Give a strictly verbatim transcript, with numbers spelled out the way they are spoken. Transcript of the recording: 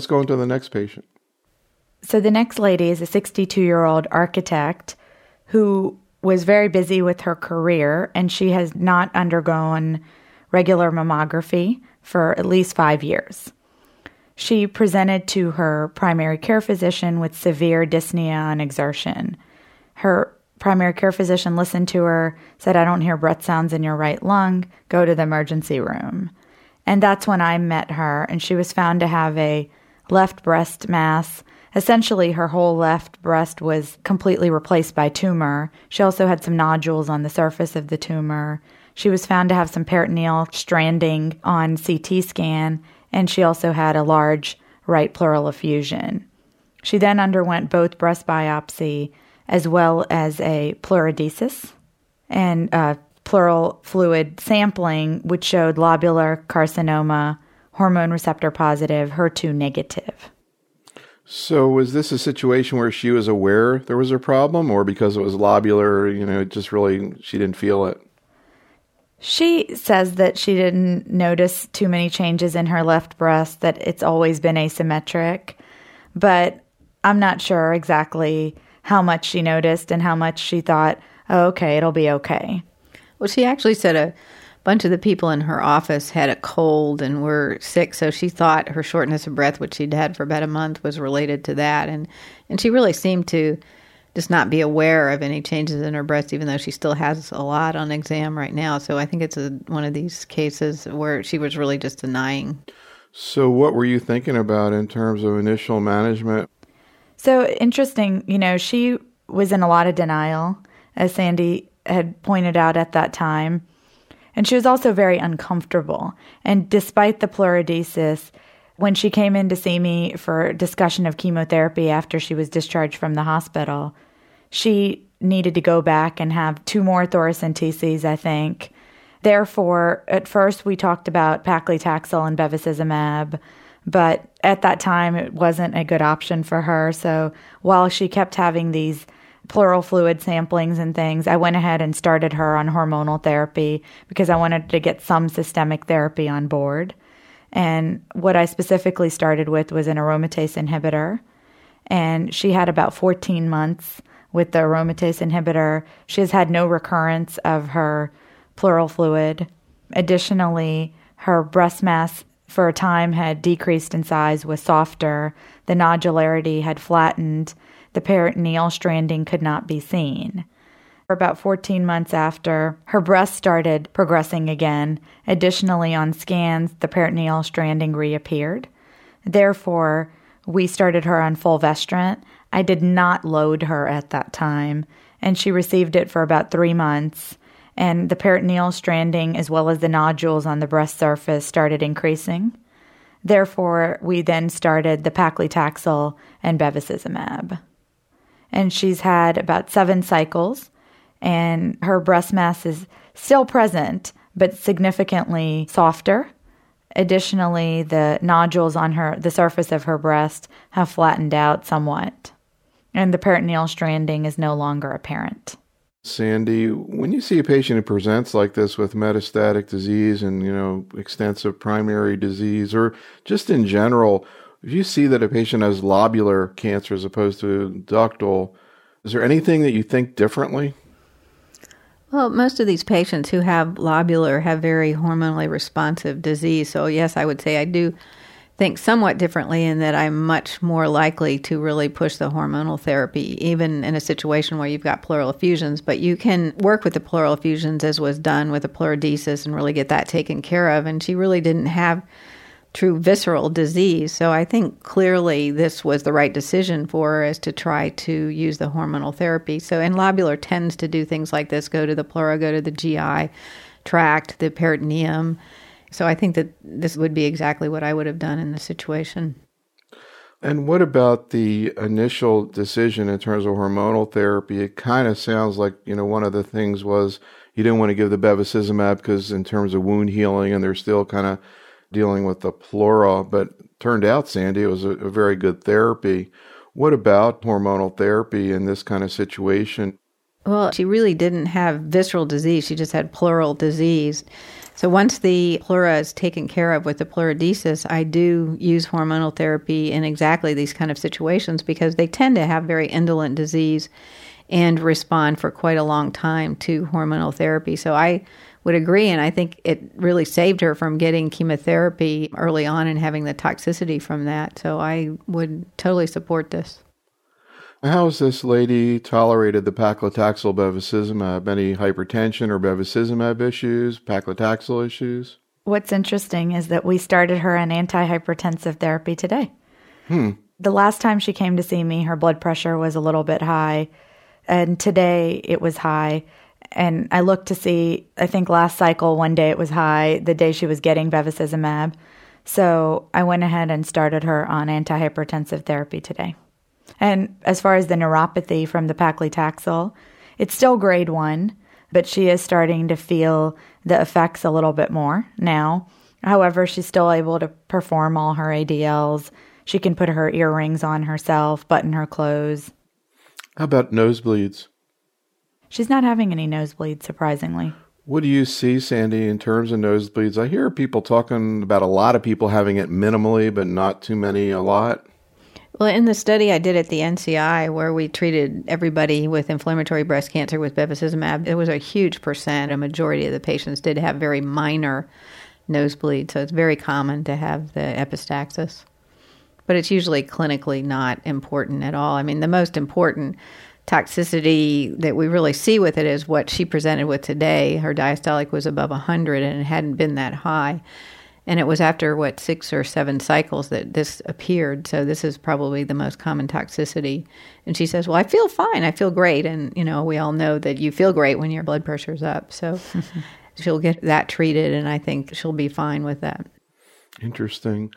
Let's go into the next patient. So the next lady is a sixty-two-year-old architect who was very busy with her career, and she has not undergone regular mammography for at least five years. She presented to her primary care physician with severe dyspnea on exertion. Her primary care physician listened to her, said, "I don't hear breath sounds in your right lung. Go to the emergency room." And that's when I met her, and she was found to have a left breast mass. Essentially, her whole left breast was completely replaced by tumor. She also had some nodules on the surface of the tumor. She was found to have some peritoneal stranding on C T scan, and she also had a large right pleural effusion. She then underwent both breast biopsy as well as a pleurodesis and uh, pleural fluid sampling, which showed lobular carcinoma, hormone receptor positive, H E R two negative. So was this a situation where she was aware there was a problem, or because it was lobular, you know, it just really, she didn't feel it? She says that she didn't notice too many changes in her left breast, that it's always been asymmetric, but I'm not sure exactly how much she noticed and how much she thought, oh, okay, it'll be okay. Well, she actually said a bunch of the people in her office had a cold and were sick, so she thought her shortness of breath, which she'd had for about a month, was related to that. And, and she really seemed to just not be aware of any changes in her breast, even though she still has a lot on exam right now. So I think it's a, one of these cases where she was really just denying. So what were you thinking about in terms of initial management? So interesting, you know, she was in a lot of denial, as Sandy had pointed out at that time. And she was also very uncomfortable. And despite the pleurodesis, when she came in to see me for discussion of chemotherapy after she was discharged from the hospital, she needed to go back and have two more thoracentesis, I think. Therefore, at first we talked about paclitaxel and bevacizumab, but at that time it wasn't a good option for her. So while she kept having these pleural fluid samplings and things, I went ahead and started her on hormonal therapy because I wanted to get some systemic therapy on board. And what I specifically started with was an aromatase inhibitor. And she had about fourteen months with the aromatase inhibitor. She has had no recurrence of her pleural fluid. Additionally, her breast mass for a time had decreased in size, was softer. The nodularity had flattened. The peritoneal stranding could not be seen. For about fourteen months after, her breast started progressing again. Additionally, on scans, the peritoneal stranding reappeared. Therefore, we started her on fulvestrant. I did not load her at that time, and she received it for about three months. And the peritoneal stranding, as well as the nodules on the breast surface, started increasing. Therefore, we then started the paclitaxel and bevacizumab. And she's had about seven cycles, and her breast mass is still present, but significantly softer. Additionally, the nodules on her, the surface of her breast, have flattened out somewhat, and the peritoneal stranding is no longer apparent. Sandy, when you see a patient who presents like this with metastatic disease and, you know, extensive primary disease, or just in general, if you see that a patient has lobular cancer as opposed to ductal, is there anything that you think differently? Well, most of these patients who have lobular have very hormonally responsive disease. So yes, I would say I do think somewhat differently in that I'm much more likely to really push the hormonal therapy, even in a situation where you've got pleural effusions. But you can work with the pleural effusions, as was done with the pleurodesis, and really get that taken care of. And she really didn't have true visceral disease. So I think clearly this was the right decision for her, is to try to use the hormonal therapy. So, and lobular tends to do things like this, go to the pleura, go to the G I tract, the peritoneum. So I think that this would be exactly what I would have done in this situation. And what about the initial decision in terms of hormonal therapy? It kind of sounds like, you know, one of the things was you didn't want to give the bevacizumab because in terms of wound healing, and they're still kind of dealing with the pleura, but turned out, Sandy, it was a, a very good therapy. What about hormonal therapy in this kind of situation? Well, she really didn't have visceral disease. She just had pleural disease. So once the pleura is taken care of with the pleurodesis, I do use hormonal therapy in exactly these kind of situations because they tend to have very indolent disease and respond for quite a long time to hormonal therapy. So I would agree, and I think it really saved her from getting chemotherapy early on and having the toxicity from that. So I would totally support this. How has this lady tolerated the paclitaxel bevacizumab? Any hypertension or bevacizumab issues, paclitaxel issues? What's interesting is that we started her on antihypertensive therapy today. Hmm. The last time she came to see me, her blood pressure was a little bit high, and today it was high. And I looked to see, I think last cycle, one day it was high, the day she was getting bevacizumab. So I went ahead and started her on antihypertensive therapy today. And as far as the neuropathy from the paclitaxel, it's still grade one, but she is starting to feel the effects a little bit more now. However, she's still able to perform all her A D Ls. She can put her earrings on herself, button her clothes. How about nosebleeds? She's not having any nosebleeds, surprisingly. What do you see, Sandy, in terms of nosebleeds? I hear people talking about a lot of people having it minimally, but not too many, a lot. Well, in the study I did at the N C I where we treated everybody with inflammatory breast cancer with bevacizumab, it was a huge percent. A majority of the patients did have very minor nosebleed, so it's very common to have the epistaxis. But it's usually clinically not important at all. I mean, the most important toxicity that we really see with it is what she presented with today. Her diastolic was above one hundred and it hadn't been that high. And it was after, what, six or seven cycles that this appeared. So this is probably the most common toxicity. And she says, well, I feel fine. I feel great. And, you know, we all know that you feel great when your blood pressure's up. So she'll get that treated, and I think she'll be fine with that. Interesting.